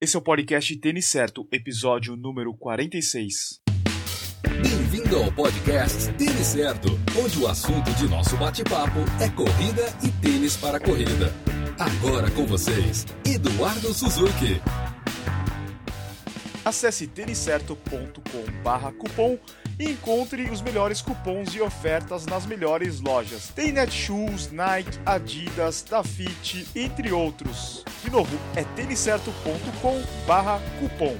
Esse é o podcast Tênis Certo, episódio número 46. Bem-vindo ao podcast Tênis Certo, onde o assunto de nosso bate-papo é corrida e tênis para corrida. Agora com vocês, Eduardo Suzuki. Acesse têniscerto.com/cupom e encontre os melhores cupons e ofertas nas melhores lojas. Tem Netshoes, Nike, Adidas, Dafiti, entre outros. De novo, é têniscerto.com/cupom.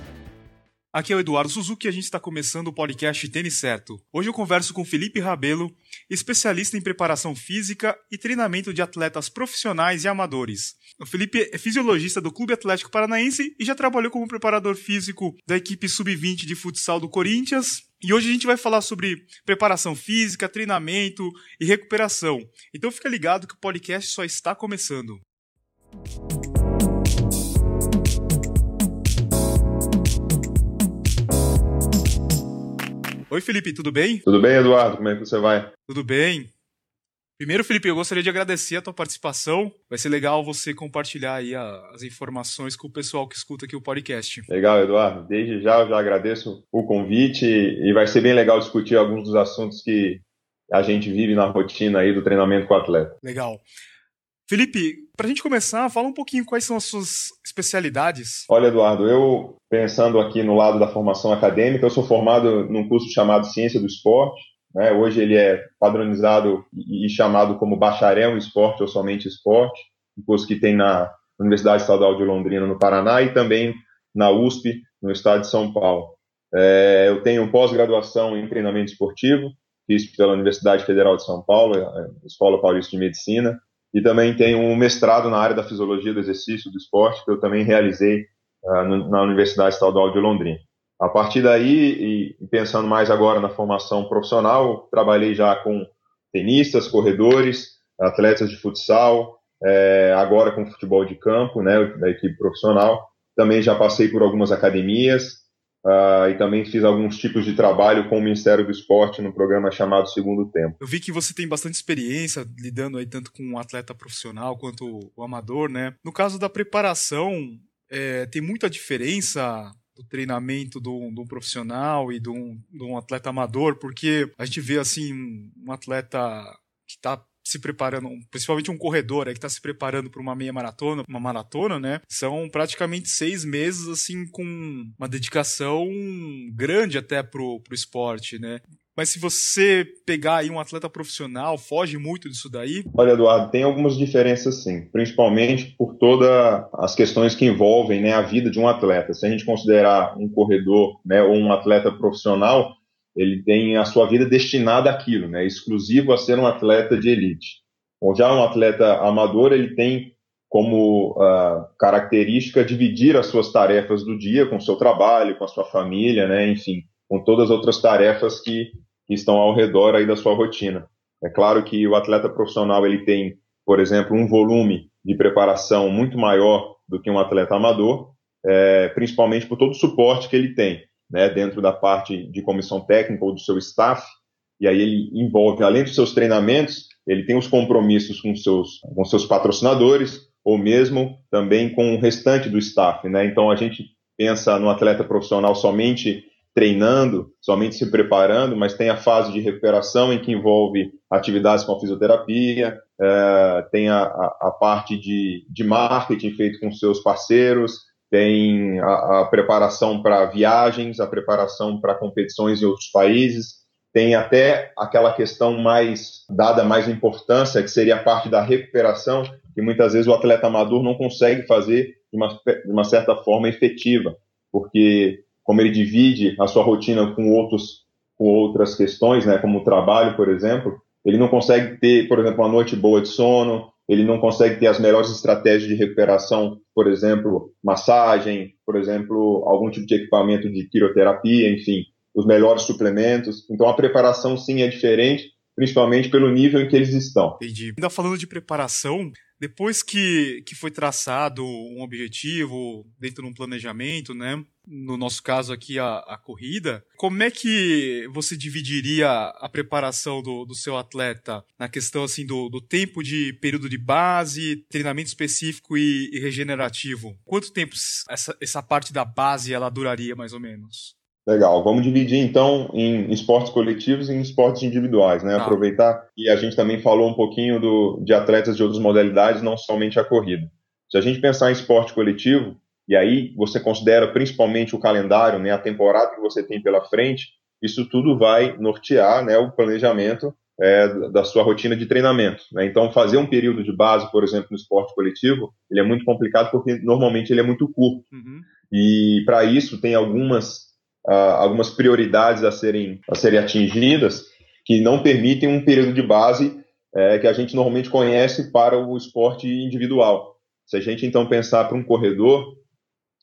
Aqui é o Eduardo Suzuki e a gente está começando o podcast Tênis Certo. Hoje eu converso com Felipe Rabelo, especialista em preparação física e treinamento de atletas profissionais e amadores. O Felipe é fisiologista do Clube Atlético Paranaense e já trabalhou como preparador físico da equipe sub-20 de futsal do Corinthians. E hoje a gente vai falar sobre preparação física, treinamento e recuperação. Então fica ligado que o podcast só está começando. Oi Felipe, tudo bem? Tudo bem, Eduardo, como é que você vai? Tudo bem. Primeiro, Felipe, eu gostaria de agradecer a tua participação. Vai ser legal você compartilhar aí as informações com o pessoal que escuta aqui o podcast. Legal, Eduardo. Desde já eu já agradeço o convite e vai ser bem legal discutir alguns dos assuntos que a gente vive na rotina aí do treinamento com o atleta. Legal. Felipe, para a gente começar, fala um pouquinho quais são as suas especialidades. Olha, Eduardo, eu pensando aqui no lado da formação acadêmica, eu sou formado num curso chamado Ciência do Esporte. Hoje ele é padronizado e chamado como bacharel em esporte ou somente esporte, um curso que tem na Universidade Estadual de Londrina, no Paraná, e também na USP, no estado de São Paulo. Eu tenho pós-graduação em treinamento esportivo, fiz pela Universidade Federal de São Paulo, Escola Paulista de Medicina, e também tenho um mestrado na área da Fisiologia do Exercício do Esporte, que eu também realizei na Universidade Estadual de Londrina. A partir daí, e pensando mais agora na formação profissional, trabalhei já com tenistas, corredores, atletas de futsal, agora com futebol de campo, da equipe profissional. Também já passei por algumas academias e também fiz alguns tipos de trabalho com o Ministério do Esporte no programa chamado Segundo Tempo. Eu vi que você tem bastante experiência lidando aí tanto com o atleta profissional quanto o amador, né? No caso da preparação, tem muita diferença do treinamento de um profissional e de um atleta amador, porque a gente vê assim um atleta que está se preparando, principalmente um corredor que está se preparando para uma meia maratona, são praticamente 6 meses assim com uma dedicação grande até pro esporte, Mas se você pegar aí um atleta profissional, foge muito disso daí? Olha, Eduardo, tem algumas diferenças sim, principalmente por todas as questões que envolvem a vida de um atleta. Se a gente considerar um corredor ou um atleta profissional, ele tem a sua vida destinada àquilo, exclusivo a ser um atleta de elite. Ou já um atleta amador, ele tem como característica dividir as suas tarefas do dia com o seu trabalho, com a sua família, enfim, com todas as outras tarefas que estão ao redor aí da sua rotina. É claro que o atleta profissional ele tem, por exemplo, um volume de preparação muito maior do que um atleta amador, principalmente por todo o suporte que ele tem, dentro da parte de comissão técnica ou do seu staff, e aí ele envolve, além dos seus treinamentos, ele tem os compromissos com seus patrocinadores, ou mesmo também com o restante do staff, Então a gente pensa no atleta profissional somente treinando, somente se preparando, mas tem a fase de recuperação em que envolve atividades com a fisioterapia, tem a parte de marketing feito com seus parceiros, tem a preparação para viagens, a preparação para competições em outros países, tem até aquela questão mais dada mais importância, que seria a parte da recuperação, que muitas vezes o atleta amador não consegue fazer de uma certa forma efetiva, porque como ele divide a sua rotina com outras questões, como o trabalho, por exemplo, ele não consegue ter, por exemplo, uma noite boa de sono, ele não consegue ter as melhores estratégias de recuperação, por exemplo, massagem, por exemplo, algum tipo de equipamento de quiroterapia, enfim, os melhores suplementos. Então a preparação sim é diferente, principalmente pelo nível em que eles estão. Entendi. Ainda falando de preparação, Depois que foi traçado um objetivo dentro de um planejamento, né? No nosso caso aqui, a corrida, como é que você dividiria a preparação do seu atleta na questão assim, do tempo de período de base, treinamento específico e regenerativo? Quanto tempo essa parte da base ela duraria, mais ou menos? Legal, vamos dividir então em esportes coletivos e em esportes individuais, né? Aproveitar que a gente também falou um pouquinho de atletas de outras modalidades, não somente a corrida. Se a gente pensar em esporte coletivo, e aí você considera principalmente o calendário, né? A temporada que você tem pela frente, isso tudo vai nortear, né, o planejamento da sua rotina de treinamento, né? Então, fazer um período de base, por exemplo, no esporte coletivo, ele é muito complicado porque normalmente ele é muito curto. Uhum. E para isso tem algumas prioridades a serem atingidas que não permitem um período de base que a gente normalmente conhece para o esporte individual. Se a gente, então, pensar para um corredor,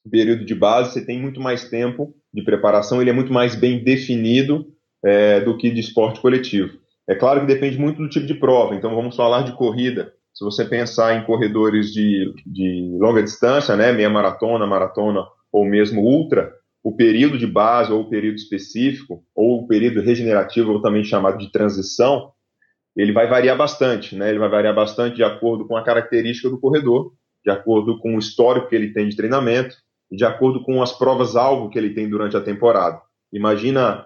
período de base, você tem muito mais tempo de preparação, ele é muito mais bem definido do que de esporte coletivo. É claro que depende muito do tipo de prova, então vamos falar de corrida. Se você pensar em corredores de longa distância, né, meia maratona ou mesmo ultra, o período de base ou o período específico, ou o período regenerativo, ou também chamado de transição, ele vai variar bastante, né? Ele vai variar bastante de acordo com a característica do corredor, de acordo com o histórico que ele tem de treinamento, e de acordo com as provas-alvo que ele tem durante a temporada. Imagina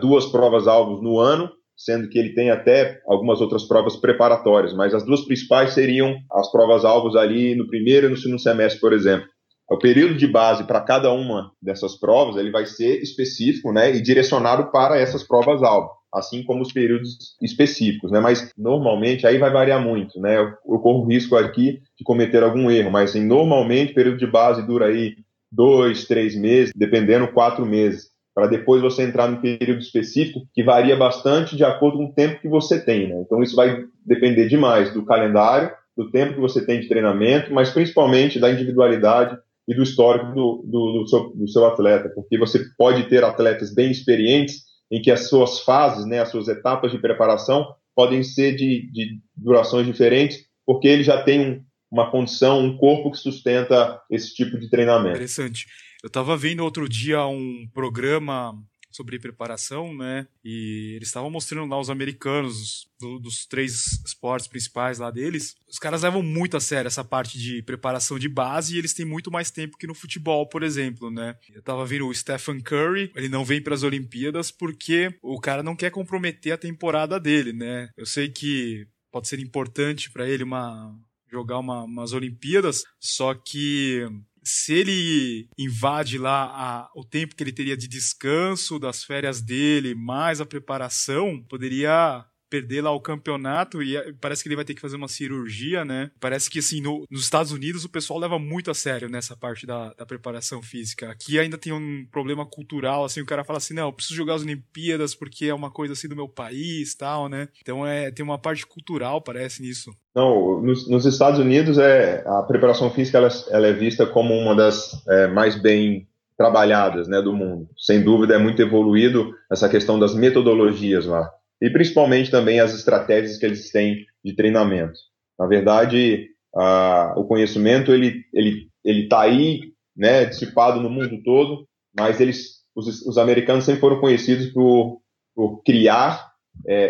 2 provas-alvos no ano, sendo que ele tem até algumas outras provas preparatórias, mas as 2 principais seriam as provas-alvos ali no primeiro e no segundo semestre, por exemplo. O período de base para cada uma dessas provas ele vai ser específico, né, e direcionado para essas provas-alvo, assim como os períodos específicos, né? Mas normalmente aí vai variar muito, né? Eu corro risco aqui de cometer algum erro, mas assim, normalmente o período de base dura aí 2, 3 meses, dependendo 4 meses, para depois você entrar no período específico, que varia bastante de acordo com o tempo que você tem, né? Então isso vai depender demais do calendário, do tempo que você tem de treinamento, mas principalmente da individualidade e do histórico do seu atleta, porque você pode ter atletas bem experientes em que as suas fases, né, as suas etapas de preparação podem ser de durações diferentes, porque ele já tem uma condição, um corpo que sustenta esse tipo de treinamento. Interessante. Eu estava vendo outro dia um programa sobre preparação, né? E eles estavam mostrando lá os americanos dos 3 esportes principais lá deles. Os caras levam muito a sério essa parte de preparação de base e eles têm muito mais tempo que no futebol, por exemplo, né? Eu tava vendo o Stephen Curry, ele não vem para as Olimpíadas porque o cara não quer comprometer a temporada dele, né? Eu sei que pode ser importante para ele jogar umas Olimpíadas, só que se ele invade lá o tempo que ele teria de descanso, das férias dele, mais a preparação, poderia perder lá o campeonato e parece que ele vai ter que fazer uma cirurgia, né? Parece que, assim, nos Estados Unidos o pessoal leva muito a sério nessa parte da preparação física. Aqui ainda tem um problema cultural, assim, o cara fala assim, não, eu preciso jogar as Olimpíadas porque é uma coisa, assim, do meu país, tal, né? Então tem uma parte cultural, parece, nisso. Não, nos Estados Unidos a preparação física ela é vista como uma das mais bem trabalhadas, né, do mundo. Sem dúvida é muito evoluído essa questão das metodologias lá. E principalmente também as estratégias que eles têm de treinamento. Na verdade, o conhecimento ele tá aí, né, dissipado no mundo todo, mas os americanos sempre foram conhecidos por criar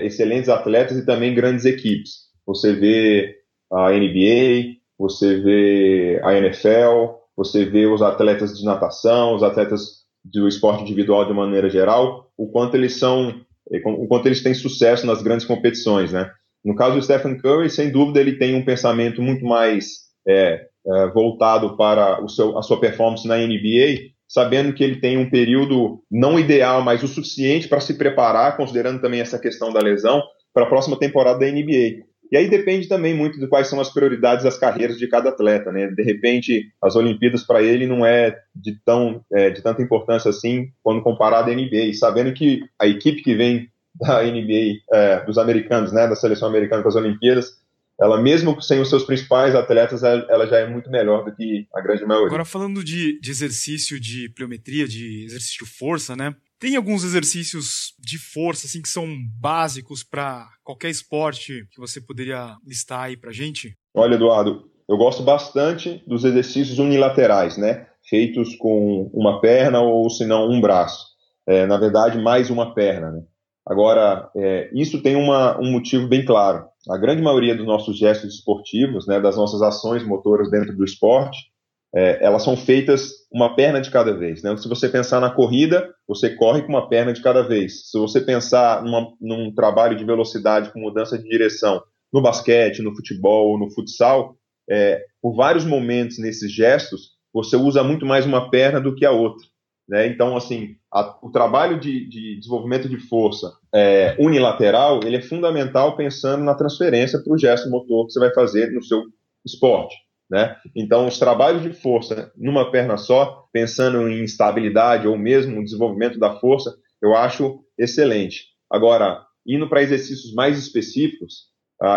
excelentes atletas e também grandes equipes. Você vê a NBA, você vê a NFL, você vê os atletas de natação, os atletas do esporte individual de maneira geral, o quanto eles têm sucesso nas grandes competições, né? No caso do Stephen Curry, sem dúvida, ele tem um pensamento muito mais voltado para a sua performance na NBA, sabendo que ele tem um período não ideal, mas o suficiente para se preparar, considerando também essa questão da lesão, para a próxima temporada da NBA. E aí depende também muito de quais são as prioridades das carreiras de cada atleta, né? De repente, as Olimpíadas para ele não é de tanta importância assim quando comparado à NBA. Sabendo que a equipe que vem da NBA, dos americanos, né, da seleção americana para as Olimpíadas, ela mesmo sem os seus principais atletas, ela já é muito melhor do que a grande maioria. Agora falando de exercício de pliometria, de exercício de força, né? Tem alguns exercícios de força assim, que são básicos para qualquer esporte que você poderia listar aí para gente? Olha, Eduardo, eu gosto bastante dos exercícios unilaterais, né? Feitos com uma perna ou, se não, um braço. Na verdade, mais uma perna, né? Agora, isso tem um motivo bem claro. A grande maioria dos nossos gestos esportivos, né, das nossas ações motoras dentro do esporte, elas são feitas uma perna de cada vez, né? Se você pensar na corrida, você corre com uma perna de cada vez. Se você pensar num trabalho de velocidade com mudança de direção, no basquete, no futebol, no futsal, por vários momentos nesses gestos, você usa muito mais uma perna do que a outra, né? Então, assim, o trabalho de desenvolvimento de força unilateral, ele é fundamental pensando na transferência para o gesto motor que você vai fazer no seu esporte, né? Então, os trabalhos de força numa perna só, pensando em estabilidade ou mesmo o desenvolvimento da força, eu acho excelente. Agora, indo para exercícios mais específicos,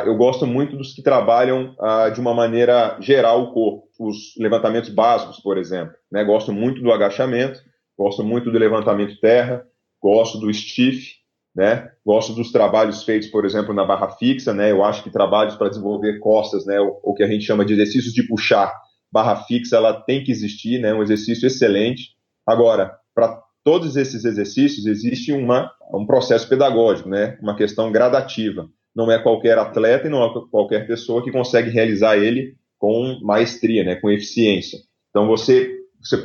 eu gosto muito dos que trabalham de uma maneira geral o corpo. Os levantamentos básicos, por exemplo, né? Gosto muito do agachamento, gosto muito do levantamento terra, gosto do stiff, né? Gosto dos trabalhos feitos, por exemplo, na barra fixa, né? Eu acho que trabalhos para desenvolver costas, né? O que a gente chama de exercícios de puxar, barra fixa, ela tem que existir, né? Um exercício excelente. Agora, para todos esses exercícios existe um processo pedagógico, né? Uma questão gradativa. Não é qualquer atleta e não é qualquer pessoa que consegue realizar ele com maestria, né, com eficiência. Então, você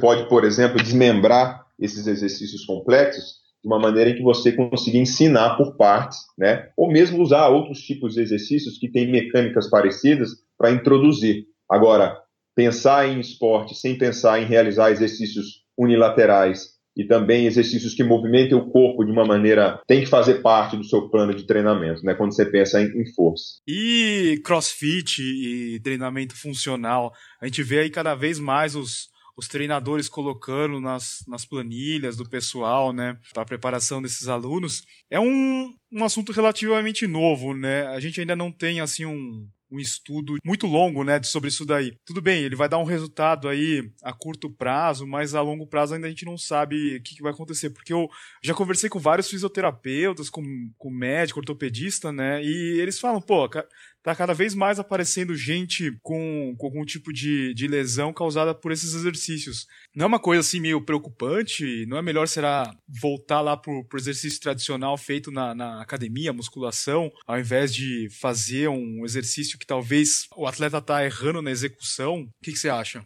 pode, por exemplo, desmembrar esses exercícios complexos de uma maneira em que você consiga ensinar por partes, né, ou mesmo usar outros tipos de exercícios que têm mecânicas parecidas para introduzir. Agora, pensar em esporte sem pensar em realizar exercícios unilaterais e também exercícios que movimentem o corpo de uma maneira, tem que fazer parte do seu plano de treinamento, né? Quando você pensa em força. E CrossFit e treinamento funcional, a gente vê aí cada vez mais os treinadores colocando nas planilhas do pessoal, né? Para a preparação desses alunos. É um assunto relativamente novo, né? A gente ainda não tem, assim, um estudo muito longo, né, sobre isso daí. Tudo bem, ele vai dar um resultado aí a curto prazo, mas a longo prazo ainda a gente não sabe o que vai acontecer, porque eu já conversei com vários fisioterapeutas, com médico, ortopedista, né, e eles falam, pô, tá cada vez mais aparecendo gente com algum tipo de lesão causada por esses exercícios. Não é uma coisa assim meio preocupante? Não é melhor, será, voltar lá pro exercício tradicional feito na academia, musculação, ao invés de fazer um exercício que talvez o atleta tá errando na execução? O que você acha?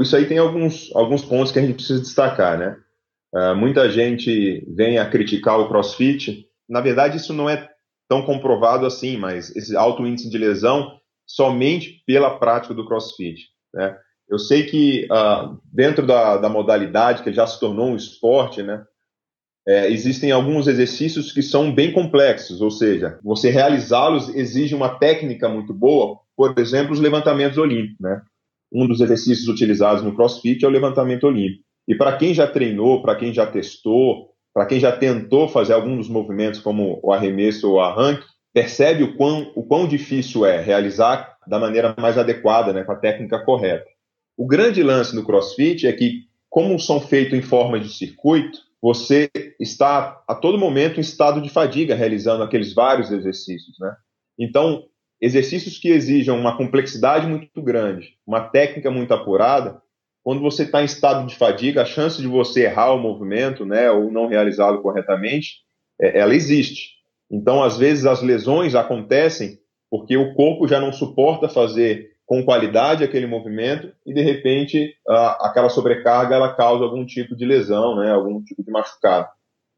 Isso aí tem alguns pontos que a gente precisa destacar, né? Muita gente vem a criticar o CrossFit. Na verdade, isso não é tão comprovado assim, mas esse alto índice de lesão somente pela prática do CrossFit, né? Eu sei que dentro da modalidade, que já se tornou um esporte, né, existem alguns exercícios que são bem complexos, ou seja, você realizá-los exige uma técnica muito boa, por exemplo, os levantamentos olímpicos, né? Um dos exercícios utilizados no CrossFit é o levantamento olímpico. E para quem já treinou, para quem já testou, para quem já tentou fazer algum dos movimentos como o arremesso ou o arranque, percebe o quão difícil é realizar da maneira mais adequada, né, com a técnica correta. O grande lance do CrossFit é que, como são feitos em forma de circuito, você está a todo momento em estado de fadiga realizando aqueles vários exercícios, né? Então, exercícios que exijam uma complexidade muito grande, uma técnica muito apurada, quando você está em estado de fadiga, a chance de você errar o movimento, né, ou não realizá-lo corretamente, ela existe. Então, às vezes, as lesões acontecem porque o corpo já não suporta fazer com qualidade aquele movimento e, de repente, aquela sobrecarga ela causa algum tipo de lesão, né, algum tipo de machucado.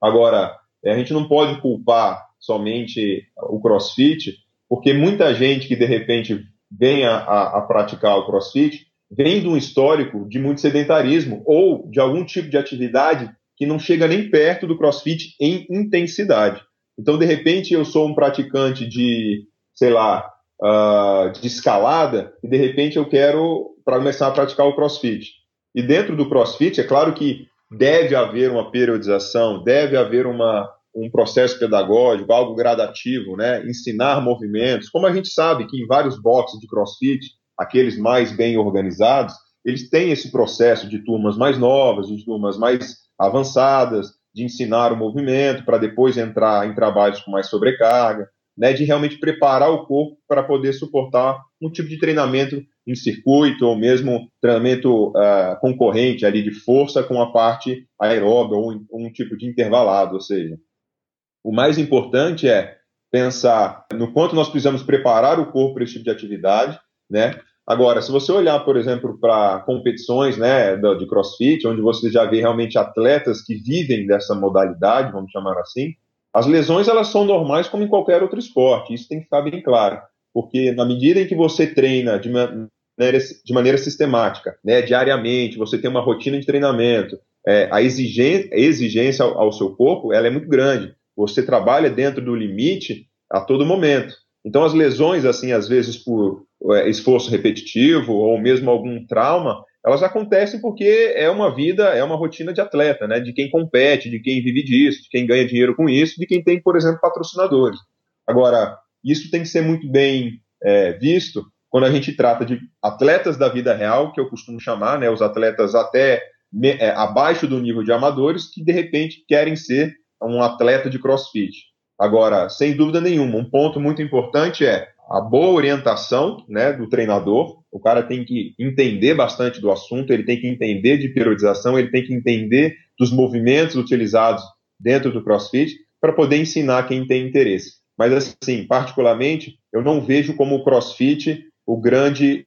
Agora, a gente não pode culpar somente o CrossFit, porque muita gente que, de repente, vem a praticar o CrossFit vem de um histórico de muito sedentarismo ou de algum tipo de atividade que não chega nem perto do CrossFit em intensidade. Então, de repente, eu sou um praticante de, sei lá, de escalada e, de repente, eu quero começar a praticar o CrossFit. E dentro do CrossFit, é claro que deve haver uma periodização, deve haver um processo pedagógico, algo gradativo, né? Ensinar movimentos, como a gente sabe que em vários boxes de CrossFit, aqueles mais bem organizados, eles têm esse processo de turmas mais novas, de turmas mais avançadas, de ensinar o movimento para depois entrar em trabalhos com mais sobrecarga. né, de realmente preparar o corpo para poder suportar um tipo de treinamento em circuito ou mesmo treinamento concorrente ali de força com a parte aeróbica ou um tipo de intervalado. Ou seja, o mais importante é pensar no quanto nós precisamos preparar o corpo para esse tipo de atividade, né? Agora, se você olhar, por exemplo, para competições, né, de CrossFit, onde você já vê realmente atletas que vivem dessa modalidade, vamos chamar assim, as lesões, elas são normais como em qualquer outro esporte, isso tem que ficar bem claro, porque na medida em que você treina de maneira sistemática, né, diariamente, você tem uma rotina de treinamento, a exigência ao seu corpo, ela é muito grande, você trabalha dentro do limite a todo momento. Então as lesões, assim, às vezes por esforço repetitivo ou mesmo algum trauma, elas acontecem porque é uma vida, é uma rotina de atleta, né? De quem compete, de quem vive disso, de quem ganha dinheiro com isso, de quem tem, por exemplo, patrocinadores. Agora, isso tem que ser muito bem visto quando a gente trata de atletas da vida real, que eu costumo chamar, né? Os atletas até abaixo do nível de amadores, que de repente querem ser um atleta de CrossFit. Agora, sem dúvida nenhuma, um ponto muito importante é a boa orientação, né, do treinador. O cara tem que entender bastante do assunto, ele tem que entender de periodização, ele tem que entender dos movimentos utilizados dentro do CrossFit para poder ensinar quem tem interesse. Mas, assim, particularmente, eu não vejo como o CrossFit o grande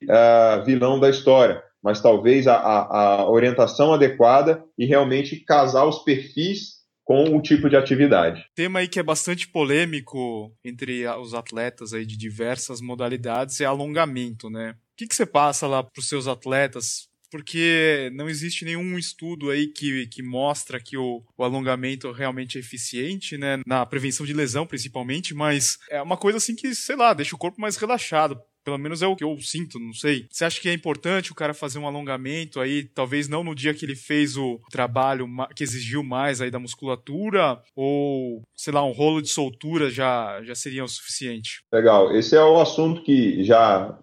vilão da história, mas talvez a orientação adequada e realmente casar os perfis com o tipo de atividade. Tema aí que é bastante polêmico entre os atletas aí de diversas modalidades é alongamento, né? O que você passa lá para os seus atletas? Porque não existe nenhum estudo aí que mostra que o alongamento realmente é eficiente, né? Na prevenção de lesão, principalmente, mas é uma coisa assim que, sei lá, deixa o corpo mais relaxado. Pelo menos é o que eu sinto, não sei. Você acha que é importante o cara fazer um alongamento aí, talvez não no dia que ele fez o trabalho que exigiu mais aí da musculatura, ou, sei lá, um rolo de soltura já seria o suficiente? Legal. Esse é um assunto que já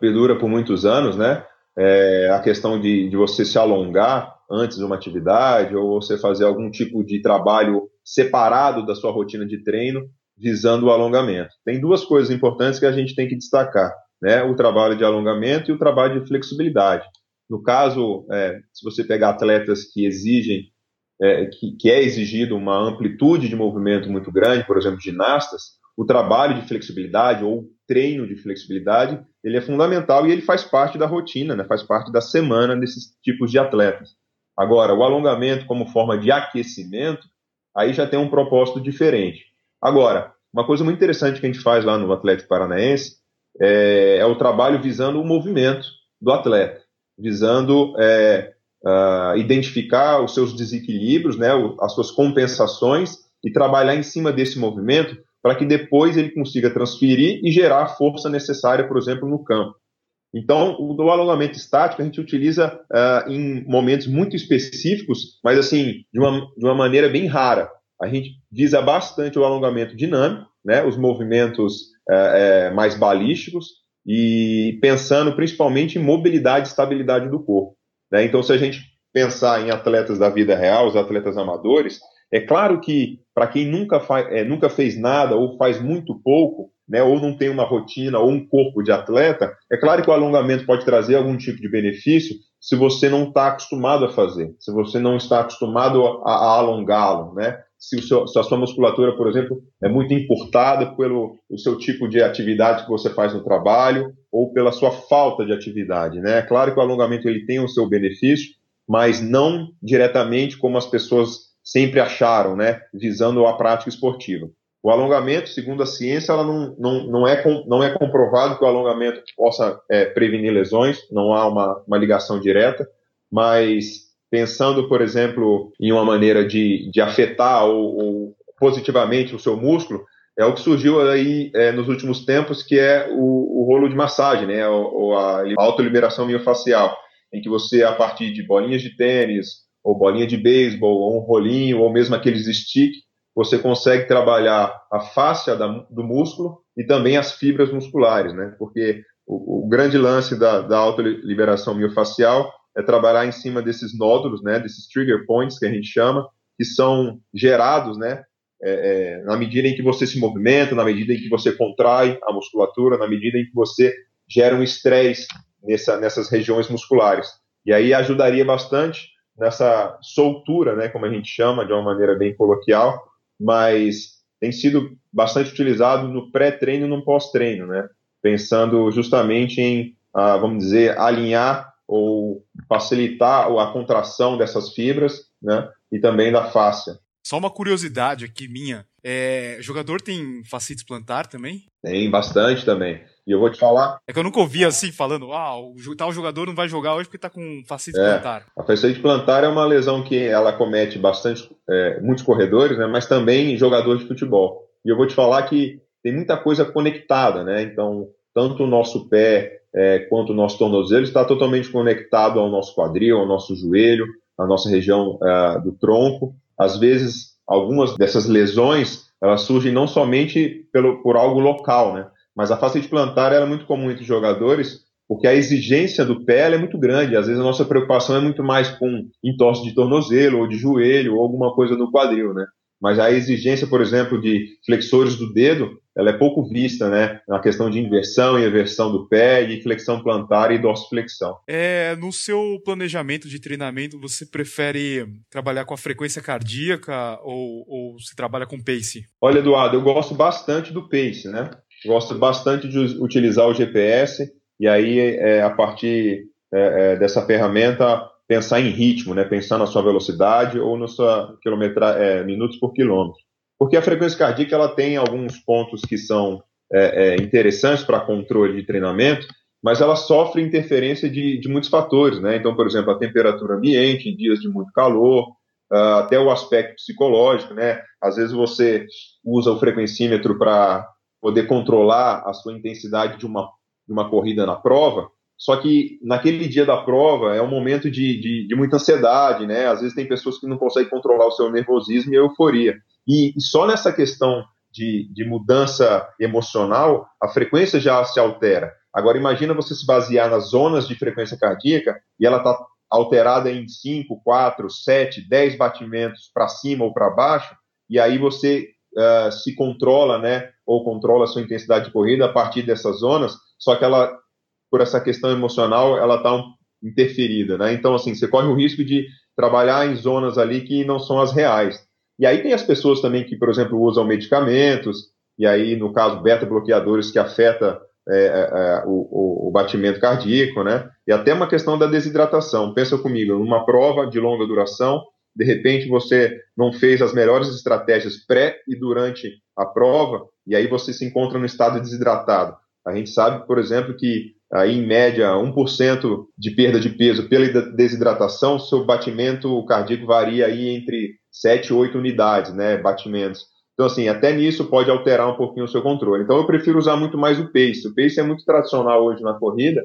perdura por muitos anos, né? A questão de você se alongar antes de uma atividade, ou você fazer algum tipo de trabalho separado da sua rotina de treino, visando o alongamento. Tem duas coisas importantes que a gente tem que destacar, né? O trabalho de alongamento e o trabalho de flexibilidade. No caso, se você pegar atletas que exigem, que é exigido uma amplitude de movimento muito grande, por exemplo, ginastas, o trabalho de flexibilidade ou treino de flexibilidade, ele é fundamental e ele faz parte da rotina, né? Faz parte da semana desses tipos de atletas. Agora, o alongamento como forma de aquecimento, aí já tem um propósito diferente. Agora, uma coisa muito interessante que a gente faz lá no Atlético Paranaense é o trabalho visando o movimento do atleta, visando identificar os seus desequilíbrios, né, as suas compensações e trabalhar em cima desse movimento para que depois ele consiga transferir e gerar a força necessária, por exemplo, no campo. Então, o alongamento estático a gente utiliza em momentos muito específicos, mas assim, de uma maneira bem rara. A gente visa bastante o alongamento dinâmico, né, os movimentos mais balísticos e pensando principalmente em mobilidade e estabilidade do corpo, né? Então, se a gente pensar em atletas da vida real, os atletas amadores, é claro que para quem nunca fez nada ou faz muito pouco, né, ou não tem uma rotina ou um corpo de atleta, é claro que o alongamento pode trazer algum tipo de benefício se você não está acostumado a fazer, se você não está acostumado a alongá-lo, né? Se a sua musculatura, por exemplo, é muito importada pelo o seu tipo de atividade que você faz no trabalho ou pela sua falta de atividade, né? É claro que o alongamento ele tem o seu benefício, mas não diretamente como as pessoas sempre acharam, né? Visando a prática esportiva. O alongamento, segundo a ciência, ela não é comprovado que o alongamento possa prevenir lesões, não há uma ligação direta, mas pensando, por exemplo, em uma maneira de afetar ou positivamente o seu músculo, é o que surgiu aí nos últimos tempos, que é o rolo de massagem, né? Ou a autoliberação miofascial, em que você, a partir de bolinhas de tênis, ou bolinha de beisebol, ou um rolinho, ou mesmo aqueles stick, você consegue trabalhar a fáscia do músculo e também as fibras musculares, né? Porque o grande lance da autoliberação miofascial é trabalhar em cima desses nódulos, né, desses trigger points que a gente chama, que são gerados, né, na medida em que você se movimenta, na medida em que você contrai a musculatura, na medida em que você gera um estresse nessas regiões musculares. E aí ajudaria bastante nessa soltura, né, como a gente chama, de uma maneira bem coloquial, mas tem sido bastante utilizado no pré-treino e no pós-treino, né? Pensando justamente em, vamos dizer, alinhar ou facilitar a contração dessas fibras, né, e também da fáscia. Só uma curiosidade aqui minha, jogador tem fascite plantar também? Tem, bastante também. E eu vou te falar... É que eu nunca ouvi assim, falando, o tal jogador não vai jogar hoje porque está com fascite plantar. A fascite plantar é uma lesão que ela comete bastante, muitos corredores, né, mas também jogadores de futebol. E eu vou te falar que tem muita coisa conectada, né? Então, tanto o nosso pé quanto o nosso tornozelo está totalmente conectado ao nosso quadril, ao nosso joelho, à nossa região do tronco. Às vezes, algumas dessas lesões elas surgem não somente por algo local, né? Mas a fascite plantar é muito comum entre jogadores, porque a exigência do pé é muito grande. Às vezes, a nossa preocupação é muito mais com entorse de tornozelo ou de joelho ou alguma coisa no quadril, né? Mas a exigência, por exemplo, de flexores do dedo, ela é pouco vista, né? Na questão de inversão e eversão do pé, de flexão plantar e dorsiflexão. No seu planejamento de treinamento, você prefere trabalhar com a frequência cardíaca ou se trabalha com pace? Olha, Eduardo, eu gosto bastante do pace, né? Gosto bastante de utilizar o GPS e aí, a partir dessa ferramenta, pensar em ritmo, né? Pensar na sua velocidade ou na sua minutos por quilômetro. Porque a frequência cardíaca ela tem alguns pontos que são interessantes para controle de treinamento, mas ela sofre interferência de muitos fatores, né? Então, por exemplo, a temperatura ambiente em dias de muito calor, até o aspecto psicológico, né? Às vezes você usa o frequencímetro para poder controlar a sua intensidade de uma corrida na prova, só que naquele dia da prova é um momento de muita ansiedade, né? Às vezes tem pessoas que não conseguem controlar o seu nervosismo e a euforia. E só nessa questão de mudança emocional, a frequência já se altera. Agora, imagina você se basear nas zonas de frequência cardíaca e ela está alterada em 5, 4, 7, 10 batimentos para cima ou para baixo, e aí você se controla, né? Ou controla a sua intensidade de corrida a partir dessas zonas, só que ela... por essa questão emocional, ela está interferida, né? Então, assim, você corre o risco de trabalhar em zonas ali que não são as reais. E aí tem as pessoas também que, por exemplo, usam medicamentos, e aí, no caso, beta-bloqueadores que afeta o batimento cardíaco, né? E até uma questão da desidratação. Pensa comigo, numa prova de longa duração, de repente você não fez as melhores estratégias pré e durante a prova, e aí você se encontra no estado desidratado. A gente sabe, por exemplo, que aí, em média, 1% de perda de peso pela desidratação, seu batimento cardíaco varia aí entre 7 e 8 unidades, né, batimentos. Então, assim, até nisso pode alterar um pouquinho o seu controle. Então, eu prefiro usar muito mais o pace. O pace é muito tradicional hoje na corrida,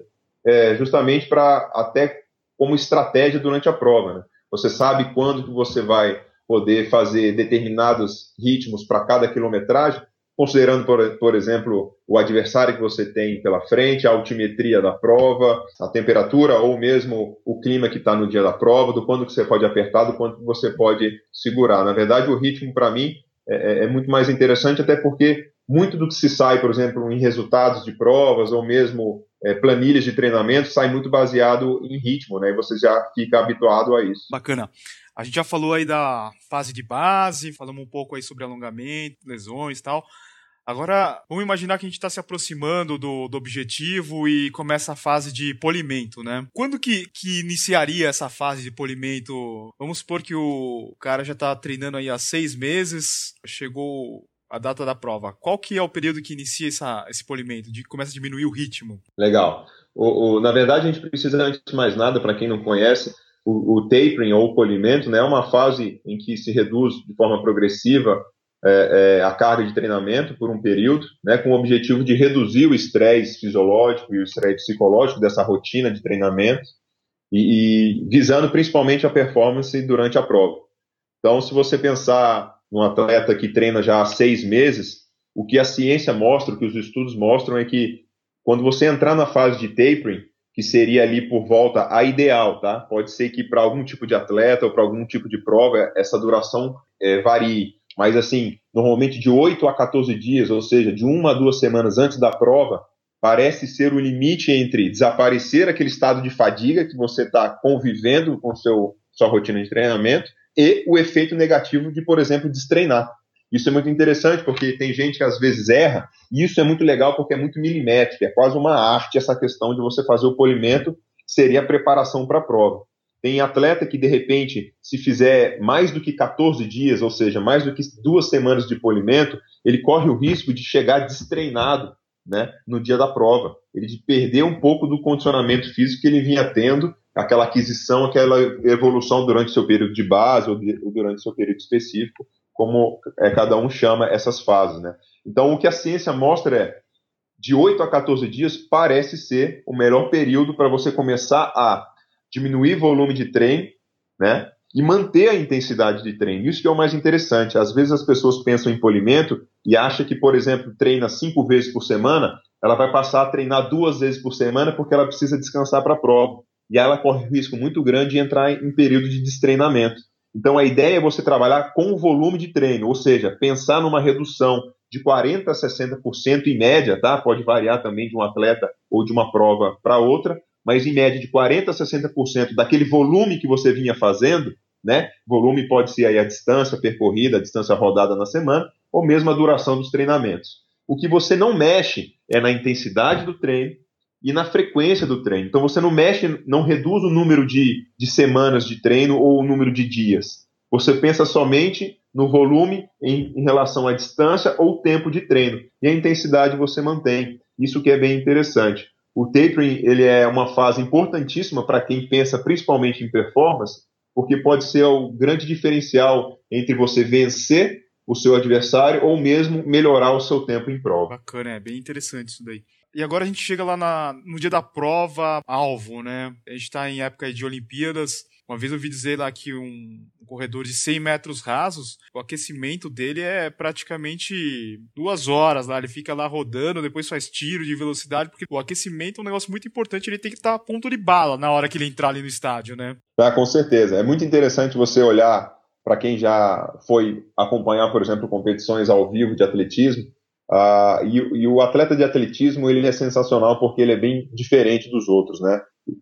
justamente para até como estratégia durante a prova, né? Você sabe quando que você vai poder fazer determinados ritmos para cada quilometragem, considerando, por exemplo, o adversário que você tem pela frente, a altimetria da prova, a temperatura ou mesmo o clima que está no dia da prova, do quanto que você pode apertar, do quanto que você pode segurar. Na verdade, o ritmo, para mim, é muito mais interessante, até porque muito do que se sai, por exemplo, em resultados de provas ou mesmo planilhas de treinamento, sai muito baseado em ritmo, né? E você já fica habituado a isso. Bacana. A gente já falou aí da fase de base, falamos um pouco aí sobre alongamento, lesões e tal. Agora, vamos imaginar que a gente está se aproximando do objetivo e começa a fase de polimento, né? Quando que iniciaria essa fase de polimento? Vamos supor que o cara já está treinando aí há 6 meses, chegou a data da prova. Qual que é o período que inicia esse polimento? Começa a diminuir o ritmo? Legal. Na verdade, a gente precisa, antes de mais nada, para quem não conhece, o tapering ou o polimento, né, é uma fase em que se reduz de forma progressiva a carga de treinamento por um período, né, com o objetivo de reduzir o estresse fisiológico e o estresse psicológico dessa rotina de treinamento e visando principalmente a performance durante a prova. Então, se você pensar num atleta que treina já há 6 meses, o que a ciência mostra, o que os estudos mostram é que quando você entrar na fase de tapering, que seria ali por volta a ideal, tá? Pode ser que para algum tipo de atleta ou para algum tipo de prova essa duração varie, mas assim, normalmente de 8 a 14 dias, ou seja, de 1 a 2 semanas antes da prova, parece ser o limite entre desaparecer aquele estado de fadiga que você está convivendo com sua rotina de treinamento e o efeito negativo de, por exemplo, destreinar. Isso é muito interessante, porque tem gente que às vezes erra, e isso é muito legal porque é muito milimétrico, é quase uma arte essa questão de você fazer o polimento, que seria a preparação para a prova. Tem atleta que, de repente, se fizer mais do que 14 dias, ou seja, mais do que 2 semanas de polimento, ele corre o risco de chegar destreinado, né, no dia da prova. Ele de perder um pouco do condicionamento físico que ele vinha tendo, aquela aquisição, aquela evolução durante o seu período de base ou durante o seu período específico, como cada um chama essas fases, né? Então, o que a ciência mostra é, de 8 a 14 dias parece ser o melhor período para você começar a diminuir volume de treino, né, e manter a intensidade de treino. Isso que é o mais interessante. Às vezes as pessoas pensam em polimento e acham que, por exemplo, treina 5 vezes por semana, ela vai passar a treinar 2 vezes por semana porque ela precisa descansar para a prova. E aí ela corre risco muito grande de entrar em período de destreinamento. Então, a ideia é você trabalhar com o volume de treino, ou seja, pensar numa redução de 40% a 60% em média, tá? Pode variar também de um atleta ou de uma prova para outra, mas em média de 40% a 60% daquele volume que você vinha fazendo, né? Volume pode ser aí a distância percorrida, a distância rodada na semana, ou mesmo a duração dos treinamentos. O que você não mexe é na intensidade do treino e na frequência do treino. Então, você não mexe, não reduz o número de semanas de treino ou o número de dias. Você pensa somente no volume em relação à distância ou tempo de treino. E a intensidade você mantém. Isso que é bem interessante. O tapering, ele é uma fase importantíssima para quem pensa principalmente em performance, porque pode ser o grande diferencial entre você vencer o seu adversário ou mesmo melhorar o seu tempo em prova. Bacana, é bem interessante isso daí. E agora a gente chega lá no dia da prova, alvo, né? A gente está em época de Olimpíadas. Uma vez eu ouvi dizer lá que um corredor de 100 metros rasos, o aquecimento dele é praticamente 2 horas lá. Ele fica lá rodando, depois faz tiro de velocidade, porque o aquecimento é um negócio muito importante. Ele tem que estar a ponto de bala na hora que ele entrar ali no estádio, né? Tá, com certeza. É muito interessante você olhar para quem já foi acompanhar, por exemplo, competições ao vivo de atletismo. E o atleta de atletismo, ele é sensacional porque ele é bem diferente dos outros, né?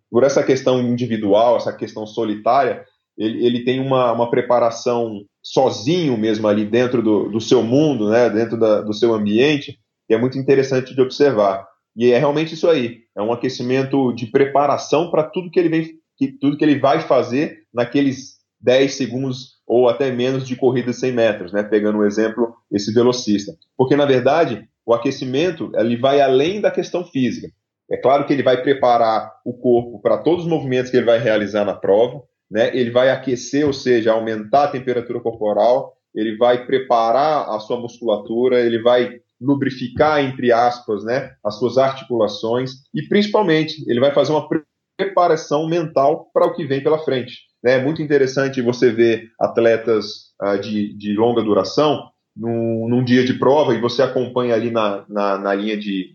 Por essa questão individual, essa questão solitária, ele tem uma preparação sozinho mesmo ali dentro do seu mundo, né? Dentro do seu ambiente, que é muito interessante de observar. E é realmente isso aí, é um aquecimento de preparação para tudo que ele vai fazer naqueles 10 segundos ou até menos de corrida de 100 metros, né? Pegando um exemplo, esse velocista. Porque, na verdade, o aquecimento ele vai além da questão física. É claro que ele vai preparar o corpo para todos os movimentos que ele vai realizar na prova, né? Ele vai aquecer, ou seja, aumentar a temperatura corporal, ele vai preparar a sua musculatura, ele vai lubrificar, entre aspas, né, as suas articulações e, principalmente, ele vai fazer uma preparação mental para o que vem pela frente. É muito interessante você ver atletas de longa duração num dia de prova e você acompanha ali na linha de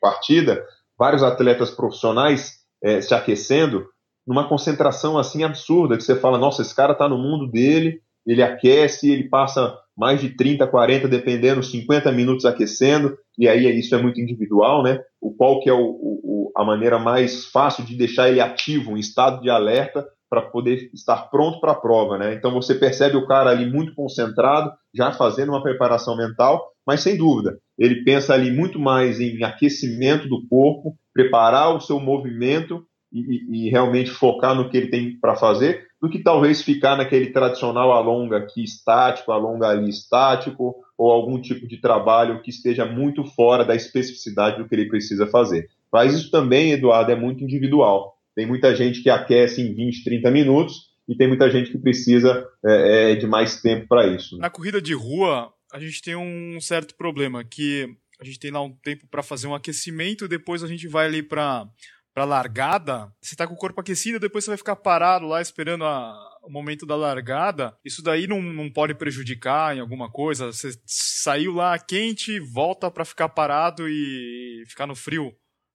partida vários atletas profissionais se aquecendo numa concentração assim absurda, que você fala, nossa, esse cara está no mundo dele, ele aquece, ele passa mais de 30, 40, dependendo, 50 minutos aquecendo, e aí isso é muito individual, né? Qual que é a maneira mais fácil de deixar ele ativo, um estado de alerta, para poder estar pronto para a prova, né? Então você percebe o cara ali muito concentrado, já fazendo uma preparação mental, mas sem dúvida, ele pensa ali muito mais em aquecimento do corpo, preparar o seu movimento e realmente focar no que ele tem para fazer, do que talvez ficar naquele tradicional alonga aqui estático, alonga ali estático, ou algum tipo de trabalho que esteja muito fora da especificidade do que ele precisa fazer. Mas isso também, Eduardo, é muito individual. Tem muita gente que aquece em 20, 30 minutos e tem muita gente que precisa de mais tempo para isso, né? Na corrida de rua, a gente tem um certo problema, que a gente tem lá um tempo para fazer um aquecimento, depois a gente vai ali para largada, você tá com o corpo aquecido, depois você vai ficar parado lá esperando o momento da largada. Isso daí não pode prejudicar em alguma coisa? Você saiu lá quente, volta para ficar parado e ficar no frio.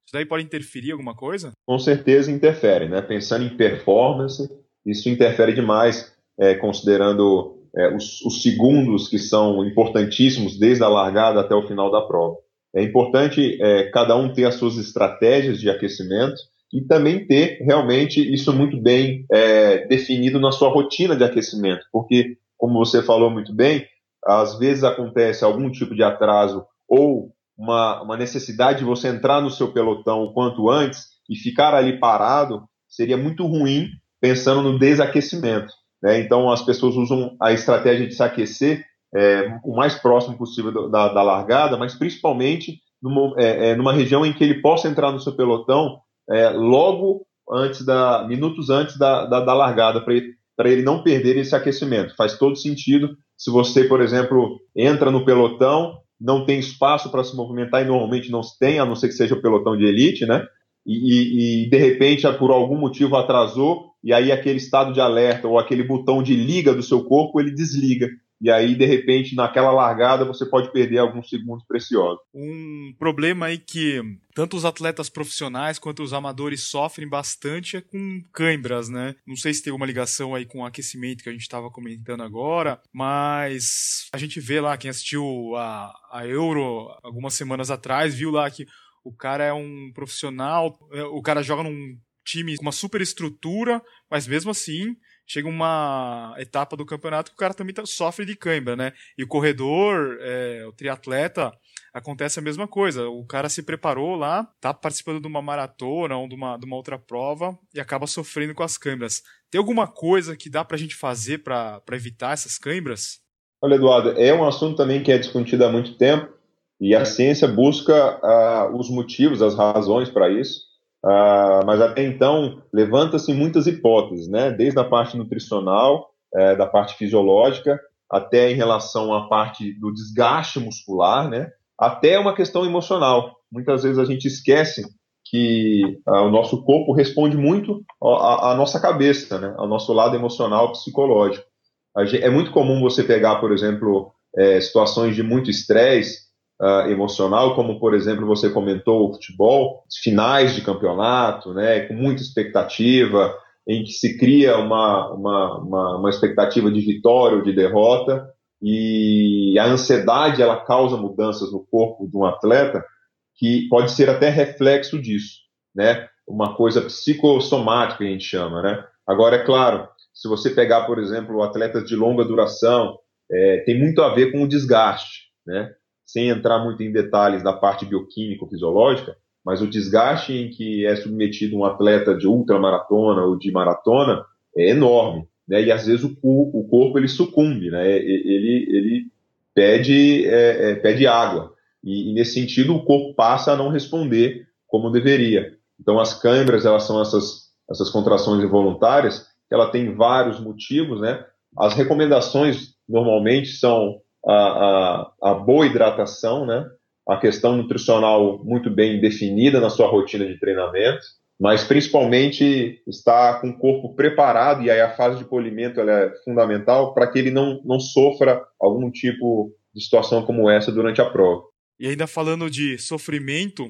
Isso daí pode interferir em alguma coisa? Com certeza interfere, né? Pensando em performance, isso interfere demais, considerando os segundos que são importantíssimos desde a largada até o final da prova. É importante cada um ter as suas estratégias de aquecimento e também ter realmente isso muito bem definido na sua rotina de aquecimento, porque, como você falou muito bem, às vezes acontece algum tipo de atraso ou uma necessidade de você entrar no seu pelotão o quanto antes e ficar ali parado seria muito ruim pensando no desaquecimento. Então, as pessoas usam a estratégia de se aquecer o mais próximo possível da largada, mas principalmente numa região em que ele possa entrar no seu pelotão logo antes minutos antes da largada, para ele não perder esse aquecimento. Faz todo sentido se você, por exemplo, entra no pelotão, não tem espaço para se movimentar, e normalmente não se tem, a não ser que seja o pelotão de elite, né? E de repente, por algum motivo, atrasou, e aí aquele estado de alerta ou aquele botão de liga do seu corpo, ele desliga. E aí, de repente, naquela largada, você pode perder alguns segundos preciosos. Um problema aí que tanto os atletas profissionais quanto os amadores sofrem bastante é com câimbras, né? Não sei se tem alguma ligação aí com o aquecimento que a gente estava comentando agora, mas a gente vê lá, quem assistiu a Euro algumas semanas atrás, viu lá que o cara é um profissional, o cara joga num time com uma super estrutura, mas mesmo assim chega uma etapa do campeonato que o cara também sofre de câimbra, né? E o corredor, o triatleta, acontece a mesma coisa. O cara se preparou lá, tá participando de uma maratona ou de uma outra prova e acaba sofrendo com as câimbras. Tem alguma coisa que dá pra gente fazer para evitar essas câimbras? Olha, Eduardo, é um assunto também que é discutido há muito tempo. E a ciência busca os motivos, as razões para isso, mas até então levanta-se muitas hipóteses, né? Desde a parte nutricional, da parte fisiológica, até em relação à parte do desgaste muscular, né? Até uma questão emocional. Muitas vezes a gente esquece que o nosso corpo responde muito à nossa cabeça, né? Ao nosso lado emocional, psicológico. É muito comum você pegar, por exemplo, situações de muito estresse, emocional, como por exemplo você comentou o futebol, finais de campeonato, né, com muita expectativa, em que se cria uma expectativa de vitória ou de derrota, e a ansiedade ela causa mudanças no corpo de um atleta que pode ser até reflexo disso, né, uma coisa psicossomática que a gente chama, né. Agora, é claro, se você pegar, por exemplo, atletas de longa duração, tem muito a ver com o desgaste, né, sem entrar muito em detalhes da parte bioquímico-fisiológica, mas o desgaste em que é submetido um atleta de ultramaratona ou de maratona é enorme, né? E às vezes o corpo ele sucumbe, né? Ele pede água, e nesse sentido o corpo passa a não responder como deveria. Então as câimbras, elas são essas contrações involuntárias, que ela tem vários motivos, né? As recomendações normalmente são a boa hidratação, né? A questão nutricional muito bem definida na sua rotina de treinamento, mas principalmente estar com o corpo preparado, e aí a fase de polimento ela é fundamental para que ele não sofra algum tipo de situação como essa durante a prova. E ainda falando de sofrimento,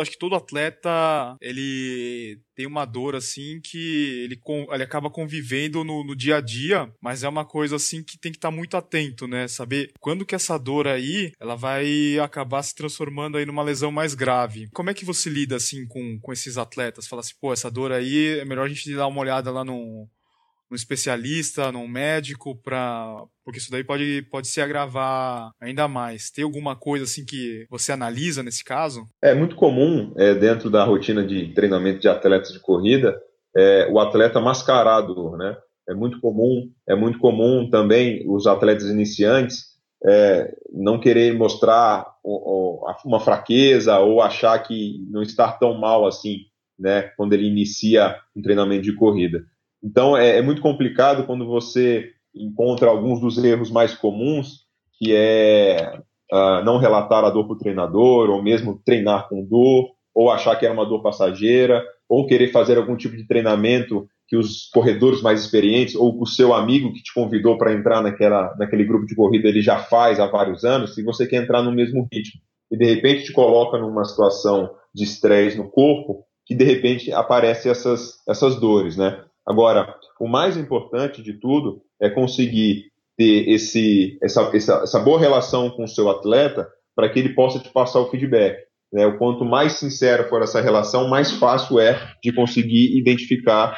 acho que todo atleta ele tem uma dor assim que ele acaba convivendo no dia a dia, mas é uma coisa assim que tem que estar muito atento, né? Saber quando que essa dor aí ela vai acabar se transformando aí numa lesão mais grave. Como é que você lida assim com esses atletas? Fala assim, pô, essa dor aí é melhor a gente dar uma olhada lá num especialista, num médico, porque isso daí pode se agravar ainda mais. Tem alguma coisa assim que você analisa nesse caso? É muito comum, dentro da rotina de treinamento de atletas de corrida, o atleta mascarar a dor, né? É muito comum também os atletas iniciantes não quererem mostrar uma fraqueza ou achar que não está tão mal assim, né? Quando ele inicia um treinamento de corrida. Então, é muito complicado quando você encontra alguns dos erros mais comuns, que é não relatar a dor para o treinador, ou mesmo treinar com dor, ou achar que era uma dor passageira, ou querer fazer algum tipo de treinamento que os corredores mais experientes, ou o seu amigo que te convidou para entrar naquele grupo de corrida, ele já faz há vários anos, e você quer entrar no mesmo ritmo. E, de repente, te coloca numa situação de estresse no corpo, que, de repente, aparecem essas dores, né? Agora, o mais importante de tudo é conseguir ter essa boa relação com o seu atleta para que ele possa te passar o feedback. Né? O quanto mais sincera for essa relação, mais fácil é de conseguir identificar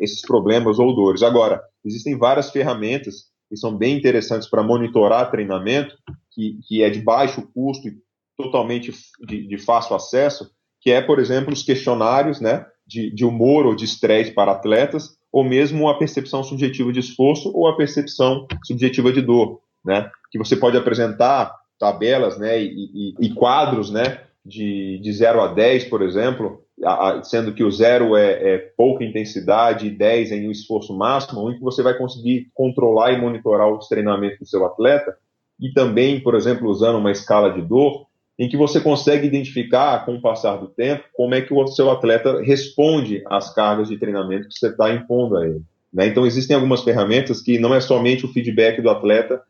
esses problemas ou dores. Agora, existem várias ferramentas que são bem interessantes para monitorar treinamento, que é de baixo custo e totalmente de fácil acesso, que é, por exemplo, os questionários, né, de humor ou de estresse para atletas, ou mesmo a percepção subjetiva de esforço ou a percepção subjetiva de dor, né, que você pode apresentar tabelas, né, e quadros, né, de 0 a 10, por exemplo, sendo que o 0 é pouca intensidade e 10 é um esforço máximo, onde você vai conseguir controlar e monitorar os treinamentos do seu atleta, e também, por exemplo, usando uma escala de dor, em que você consegue identificar, com o passar do tempo, como é que o seu atleta responde às cargas de treinamento que você está impondo a ele. Né? Então, existem algumas ferramentas que não é somente o feedback do atleta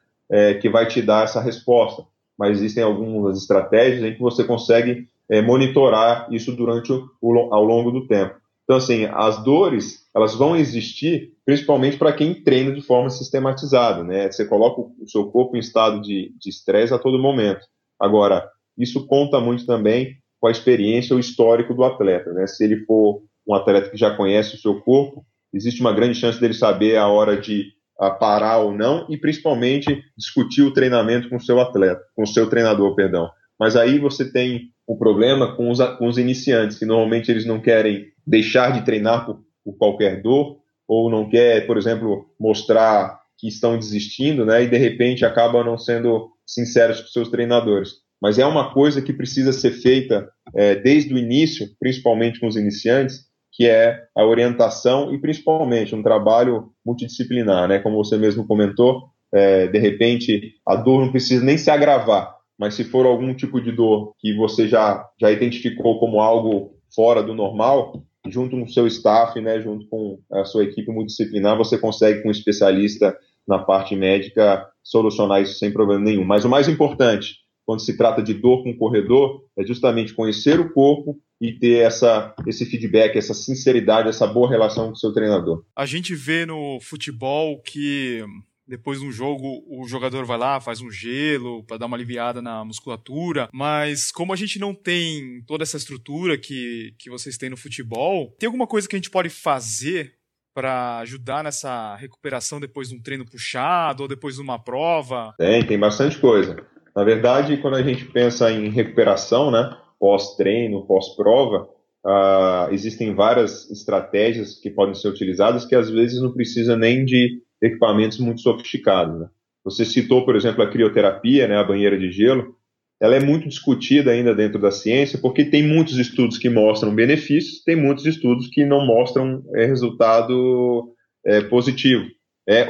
que vai te dar essa resposta, mas existem algumas estratégias em que você consegue monitorar isso durante ao longo do tempo. Então, assim, as dores, elas vão existir principalmente para quem treina de forma sistematizada, né? Você coloca o seu corpo em estado de estresse a todo momento. Agora, isso conta muito também com a experiência ou histórico do atleta, né? Se ele for um atleta que já conhece o seu corpo, existe uma grande chance dele saber a hora de parar ou não e, principalmente, discutir o treinamento com o seu atleta, com o seu treinador, perdão. Mas aí você tem um problema com os iniciantes, que normalmente eles não querem deixar de treinar por qualquer dor ou não quer, por exemplo, mostrar que estão desistindo, né? E, de repente, acabam não sendo sinceros com seus treinadores. Mas é uma coisa que precisa ser feita desde o início, principalmente com os iniciantes, que é a orientação e, principalmente, um trabalho multidisciplinar. Né? Como você mesmo comentou, de repente, a dor não precisa nem se agravar, mas se for algum tipo de dor que você já identificou como algo fora do normal, junto com o seu staff, né, junto com a sua equipe multidisciplinar, você consegue, com um especialista na parte médica, solucionar isso sem problema nenhum. Mas o mais importante, quando se trata de dor com o corredor, é justamente conhecer o corpo e ter esse feedback, essa sinceridade, essa boa relação com o seu treinador. A gente vê no futebol que depois de um jogo o jogador vai lá, faz um gelo para dar uma aliviada na musculatura, mas como a gente não tem toda essa estrutura que vocês têm no futebol, tem alguma coisa que a gente pode fazer para ajudar nessa recuperação depois de um treino puxado ou depois de uma prova? Tem bastante coisa. Na verdade, quando a gente pensa em recuperação, né, pós-treino, pós-prova, existem várias estratégias que podem ser utilizadas que às vezes não precisa nem de equipamentos muito sofisticados. Né? Você citou, por exemplo, a crioterapia, né, a banheira de gelo. Ela é muito discutida ainda dentro da ciência porque tem muitos estudos que mostram benefícios, tem muitos estudos que não mostram resultado positivo,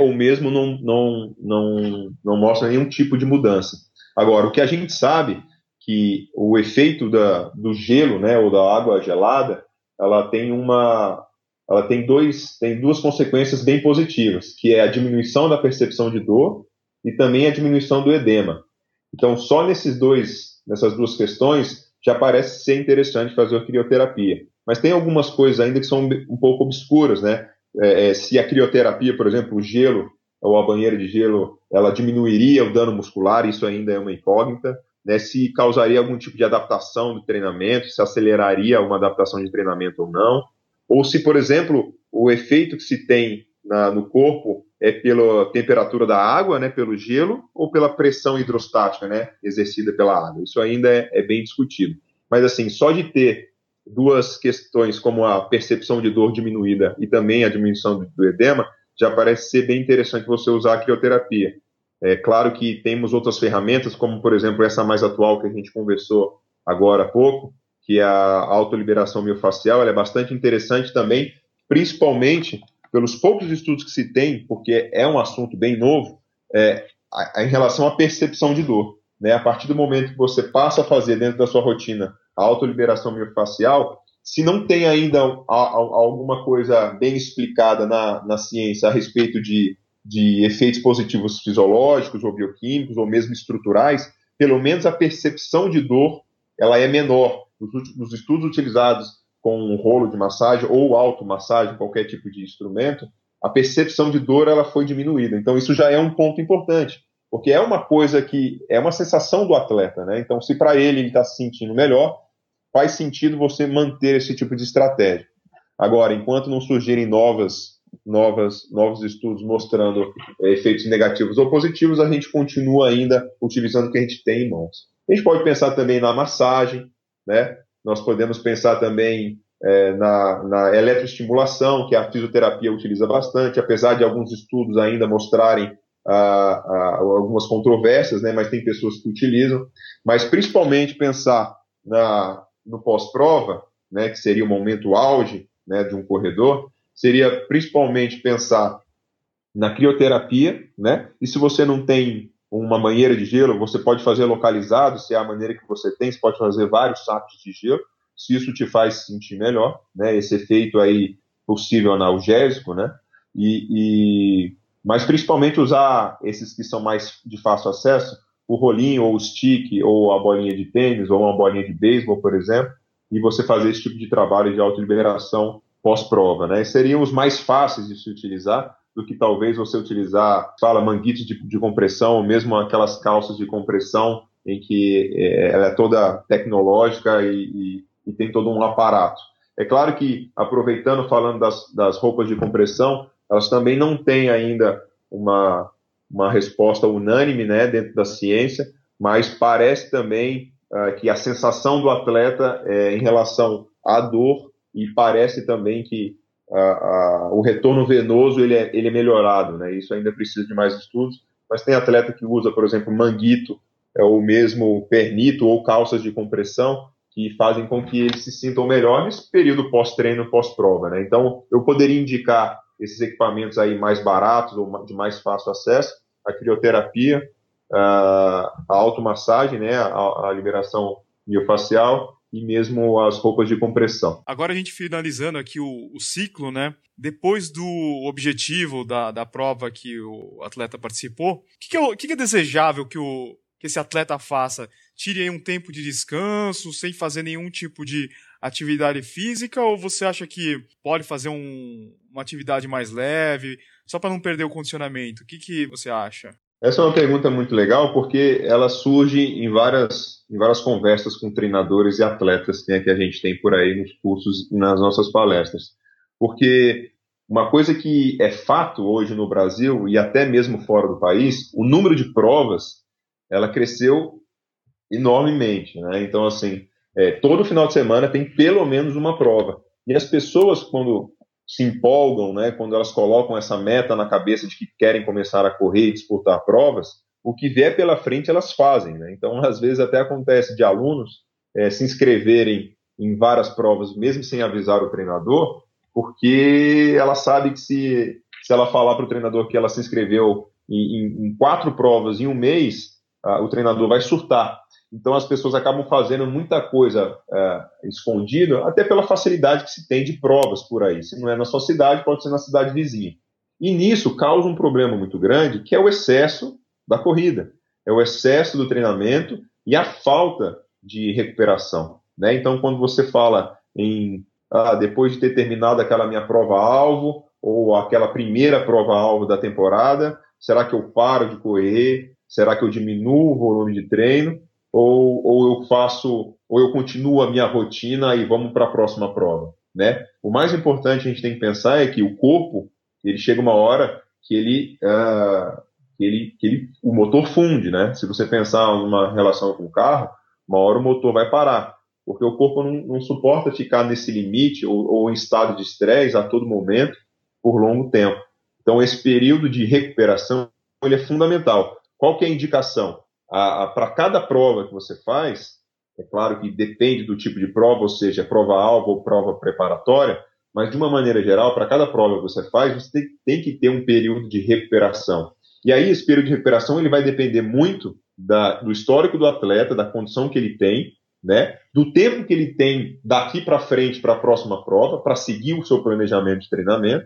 ou mesmo não mostram nenhum tipo de mudança. Agora, o que a gente sabe que o efeito do gelo, né, ou da água gelada, ela tem duas consequências bem positivas, que é a diminuição da percepção de dor e também a diminuição do edema. Então, só nessas duas questões, já parece ser interessante fazer a crioterapia. Mas tem algumas coisas ainda que são um pouco obscuras, né? Se a crioterapia, por exemplo, o gelo, ou a banheira de gelo, ela diminuiria o dano muscular, isso ainda é uma incógnita, né? Se causaria algum tipo de adaptação do treinamento, se aceleraria uma adaptação de treinamento ou não, ou se, por exemplo, o efeito que se tem no corpo é pela temperatura da água, né, pelo gelo, ou pela pressão hidrostática, né, exercida pela água. Isso ainda é bem discutido. Mas, assim, só de ter duas questões como a percepção de dor diminuída e também a diminuição do edema, já parece ser bem interessante você usar a crioterapia. É claro que temos outras ferramentas, como, por exemplo, essa mais atual que a gente conversou agora há pouco, que é a autoliberação miofascial. Ela é bastante interessante também, principalmente pelos poucos estudos que se tem, porque é um assunto bem novo, em relação à percepção de dor. Né? A partir do momento que você passa a fazer dentro da sua rotina a autoliberação miofascial, se não tem ainda alguma coisa bem explicada na ciência a respeito de efeitos positivos fisiológicos ou bioquímicos ou mesmo estruturais, pelo menos a percepção de dor ela é menor. Nos estudos utilizados com um rolo de massagem ou automassagem, qualquer tipo de instrumento, a percepção de dor ela foi diminuída. Então, isso já é um ponto importante, porque é uma coisa que é uma sensação do atleta, né? Então, se para ele está se sentindo melhor, faz sentido você manter esse tipo de estratégia. Agora, enquanto não surgirem novos estudos mostrando efeitos negativos ou positivos, a gente continua ainda utilizando o que a gente tem em mãos. A gente pode pensar também na massagem, né? Nós podemos pensar também na eletroestimulação, que a fisioterapia utiliza bastante, apesar de alguns estudos ainda mostrarem algumas controvérsias, né? Mas tem pessoas que utilizam. Mas principalmente pensar no pós-prova, né? Que seria o momento auge, né? De um corredor, seria principalmente pensar na crioterapia, né? E se você não tem uma mangueira de gelo, você pode fazer localizado, se é a maneira que você tem, você pode fazer vários sacos de gelo, se isso te faz sentir melhor, né? Esse efeito aí possível analgésico, né? Mas principalmente usar esses que são mais de fácil acesso, o rolinho, ou o stick, ou a bolinha de tênis, ou uma bolinha de beisebol, por exemplo, e você fazer esse tipo de trabalho de autoliberação pós-prova, né? Seriam os mais fáceis de se utilizar do que talvez você utilizar, manguites de compressão, ou mesmo aquelas calças de compressão em que ela é toda tecnológica e tem todo um aparato. É claro que, aproveitando, falando das roupas de compressão, elas também não têm ainda uma resposta unânime, né, dentro da ciência, mas parece também que a sensação do atleta em relação à dor, e parece também que o retorno venoso ele é melhorado, né? Isso ainda precisa de mais estudos, mas tem atleta que usa, por exemplo, manguito, ou mesmo pernito, ou calças de compressão, que fazem com que eles se sintam melhor nesse período pós-treino, pós-prova, né? Então, eu poderia indicar esses equipamentos aí mais baratos, ou de mais fácil acesso, a crioterapia, a automassagem, né? A liberação miofacial, e mesmo as roupas de compressão. Agora a gente finalizando aqui o ciclo, né? Depois do objetivo da prova que o atleta participou, o que é desejável que esse atleta faça? Tire aí um tempo de descanso, sem fazer nenhum tipo de atividade física, ou você acha que pode fazer uma atividade mais leve, só para não perder o condicionamento? O que você acha? Essa é uma pergunta muito legal, porque ela surge em várias conversas com treinadores e atletas, né, que a gente tem por aí nos cursos e nas nossas palestras. Porque uma coisa que é fato hoje no Brasil e até mesmo fora do país, o número de provas, ela cresceu enormemente, né? Então, assim, todo final de semana tem pelo menos uma prova. E as pessoas, quando se empolgam, né, quando elas colocam essa meta na cabeça de que querem começar a correr e disputar provas, o que vier pela frente elas fazem, né? Então, às vezes, até acontece de alunos se inscreverem em várias provas, mesmo sem avisar o treinador, porque ela sabe que se ela falar para o treinador que ela se inscreveu em 4 provas em um mês, o treinador vai surtar. Então, as pessoas acabam fazendo muita coisa escondida, até pela facilidade que se tem de provas por aí. Se não é na sua cidade, pode ser na cidade vizinha. E nisso causa um problema muito grande, que é o excesso da corrida, é o excesso do treinamento e a falta de recuperação, né? Então, quando você fala em depois de ter terminado aquela minha prova-alvo, ou aquela primeira prova-alvo da temporada, será que eu paro de correr? Será que eu diminuo o volume de treino? Ou eu continuo a minha rotina e vamos para a próxima prova, né? O mais importante a gente tem que pensar é que o corpo, ele chega uma hora que o motor funde, né? Se você pensar numa relação com o carro, uma hora o motor vai parar, porque o corpo não suporta ficar nesse limite ou em estado de estresse a todo momento por longo tempo. Então, esse período de recuperação, ele é fundamental. Qual que é a indicação? Para cada prova que você faz, é claro que depende do tipo de prova, ou seja, prova-alvo ou prova preparatória, mas de uma maneira geral, para cada prova que você faz, você tem que ter um período de recuperação. E aí esse período de recuperação ele vai depender muito do histórico do atleta, da condição que ele tem, né, do tempo que ele tem daqui para frente para a próxima prova, para seguir o seu planejamento de treinamento,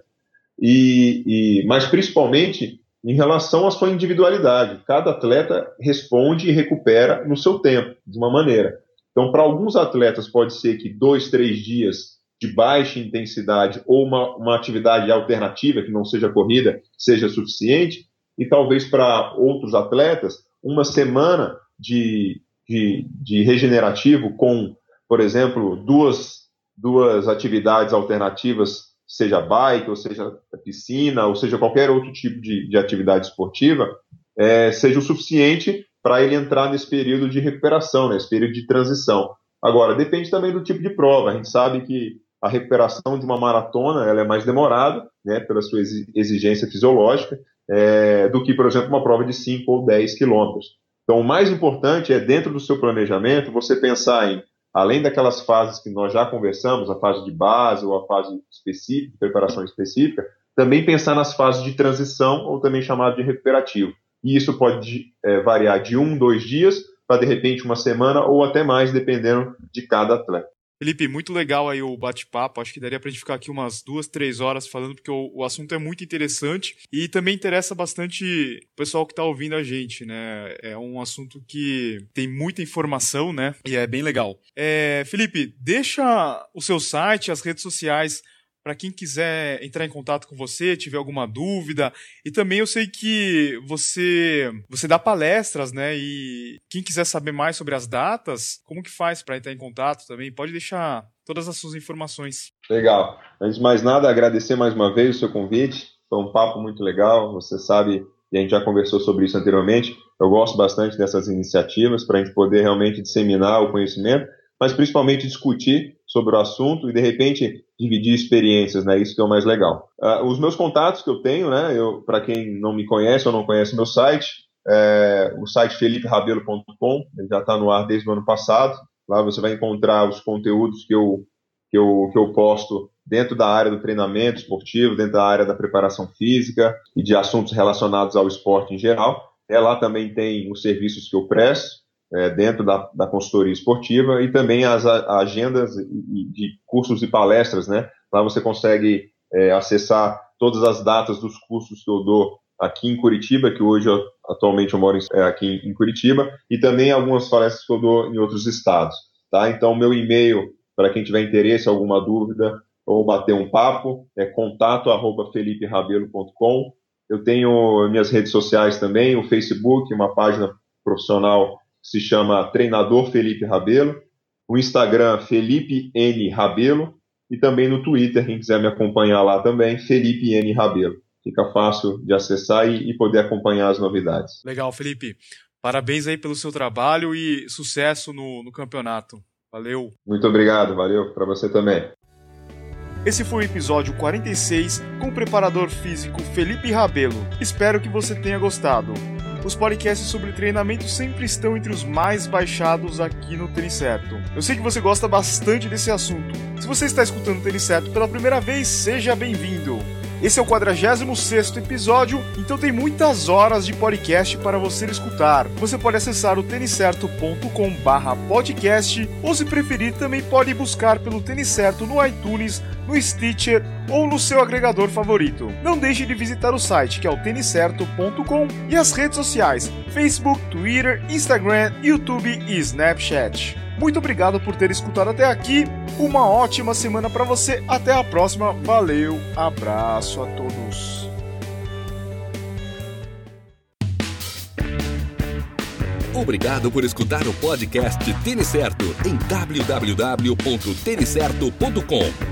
mas principalmente em relação à sua individualidade. Cada atleta responde e recupera no seu tempo, de uma maneira. Então, para alguns atletas, pode ser que 2, 3 dias de baixa intensidade ou uma atividade alternativa, que não seja corrida, seja suficiente. E talvez para outros atletas, uma semana de regenerativo com, por exemplo, duas atividades alternativas, seja bike, ou seja piscina, ou seja qualquer outro tipo de atividade esportiva, seja o suficiente para ele entrar nesse período de recuperação, nesse período de transição. Agora, depende também do tipo de prova. A gente sabe que a recuperação de uma maratona ela é mais demorada, né, pela sua exigência fisiológica, do que, por exemplo, uma prova de 5 ou 10 quilômetros. Então, o mais importante é, dentro do seu planejamento, você pensar em, além daquelas fases que nós já conversamos, a fase de base ou a fase específica, de preparação específica, também pensar nas fases de transição, ou também chamado de recuperativo. E isso pode variar de 1, 2 dias, para, de repente, uma semana ou até mais, dependendo de cada atleta. Felipe, muito legal aí o bate-papo, acho que daria para a gente ficar aqui umas 2, 3 horas falando, porque o assunto é muito interessante e também interessa bastante o pessoal que está ouvindo a gente, né? É um assunto que tem muita informação, né? E é bem legal. Felipe, deixa o seu site, as redes sociais, para quem quiser entrar em contato com você, tiver alguma dúvida. E também eu sei que você dá palestras, né? E quem quiser saber mais sobre as datas, como que faz para entrar em contato também? Pode deixar todas as suas informações. Legal. Antes de mais nada, agradecer mais uma vez o seu convite. Foi um papo muito legal. Você sabe, e a gente já conversou sobre isso anteriormente, eu gosto bastante dessas iniciativas para a gente poder realmente disseminar o conhecimento, mas principalmente discutir sobre o assunto e, de repente, dividir experiências, né? Isso que é o mais legal. Os meus contatos que eu tenho, né? Para quem não me conhece ou não conhece meu site, o site feliperabelo.com, ele já está no ar desde o ano passado. Lá você vai encontrar os conteúdos que eu posto dentro da área do treinamento esportivo, dentro da área da preparação física e de assuntos relacionados ao esporte em geral. Lá também tem os serviços que eu presto, dentro da consultoria esportiva, e também as agendas de cursos e palestras, né? Lá você consegue acessar todas as datas dos cursos que eu dou aqui em Curitiba, que hoje, atualmente, eu moro aqui em Curitiba, e também algumas palestras que eu dou em outros estados, tá? Então, meu e-mail, para quem tiver interesse, alguma dúvida, ou bater um papo, é contato@feliperabelo.com. Eu tenho minhas redes sociais também, o Facebook, uma página profissional se chama Treinador Felipe Rabelo, o Instagram Felipe N. Rabelo, e também no Twitter, quem quiser me acompanhar lá também, Felipe N. Rabelo. Fica fácil de acessar e poder acompanhar as novidades. Legal, Felipe. Parabéns aí pelo seu trabalho e sucesso no campeonato. Valeu. Muito obrigado, valeu. Para você também. Esse foi o episódio 46 com o preparador físico Felipe Rabelo. Espero que você tenha gostado. Os podcasts sobre treinamento sempre estão entre os mais baixados aqui no Tênis Certo. Eu sei que você gosta bastante desse assunto. Se você está escutando o Tênis Certo pela primeira vez, seja bem-vindo. Esse é o 46º episódio, então tem muitas horas de podcast para você escutar. Você pode acessar o teniscerto.com/podcast, ou se preferir também pode buscar pelo Tênis Certo no iTunes, no Stitcher ou no seu agregador favorito. Não deixe de visitar o site, que é o têniscerto.com, e as redes sociais, Facebook, Twitter, Instagram, YouTube e Snapchat. Muito obrigado por ter escutado até aqui. Uma ótima semana para você. Até a próxima. Valeu. Abraço a todos. Obrigado por escutar o podcast Tênis Certo em www.têniscerto.com.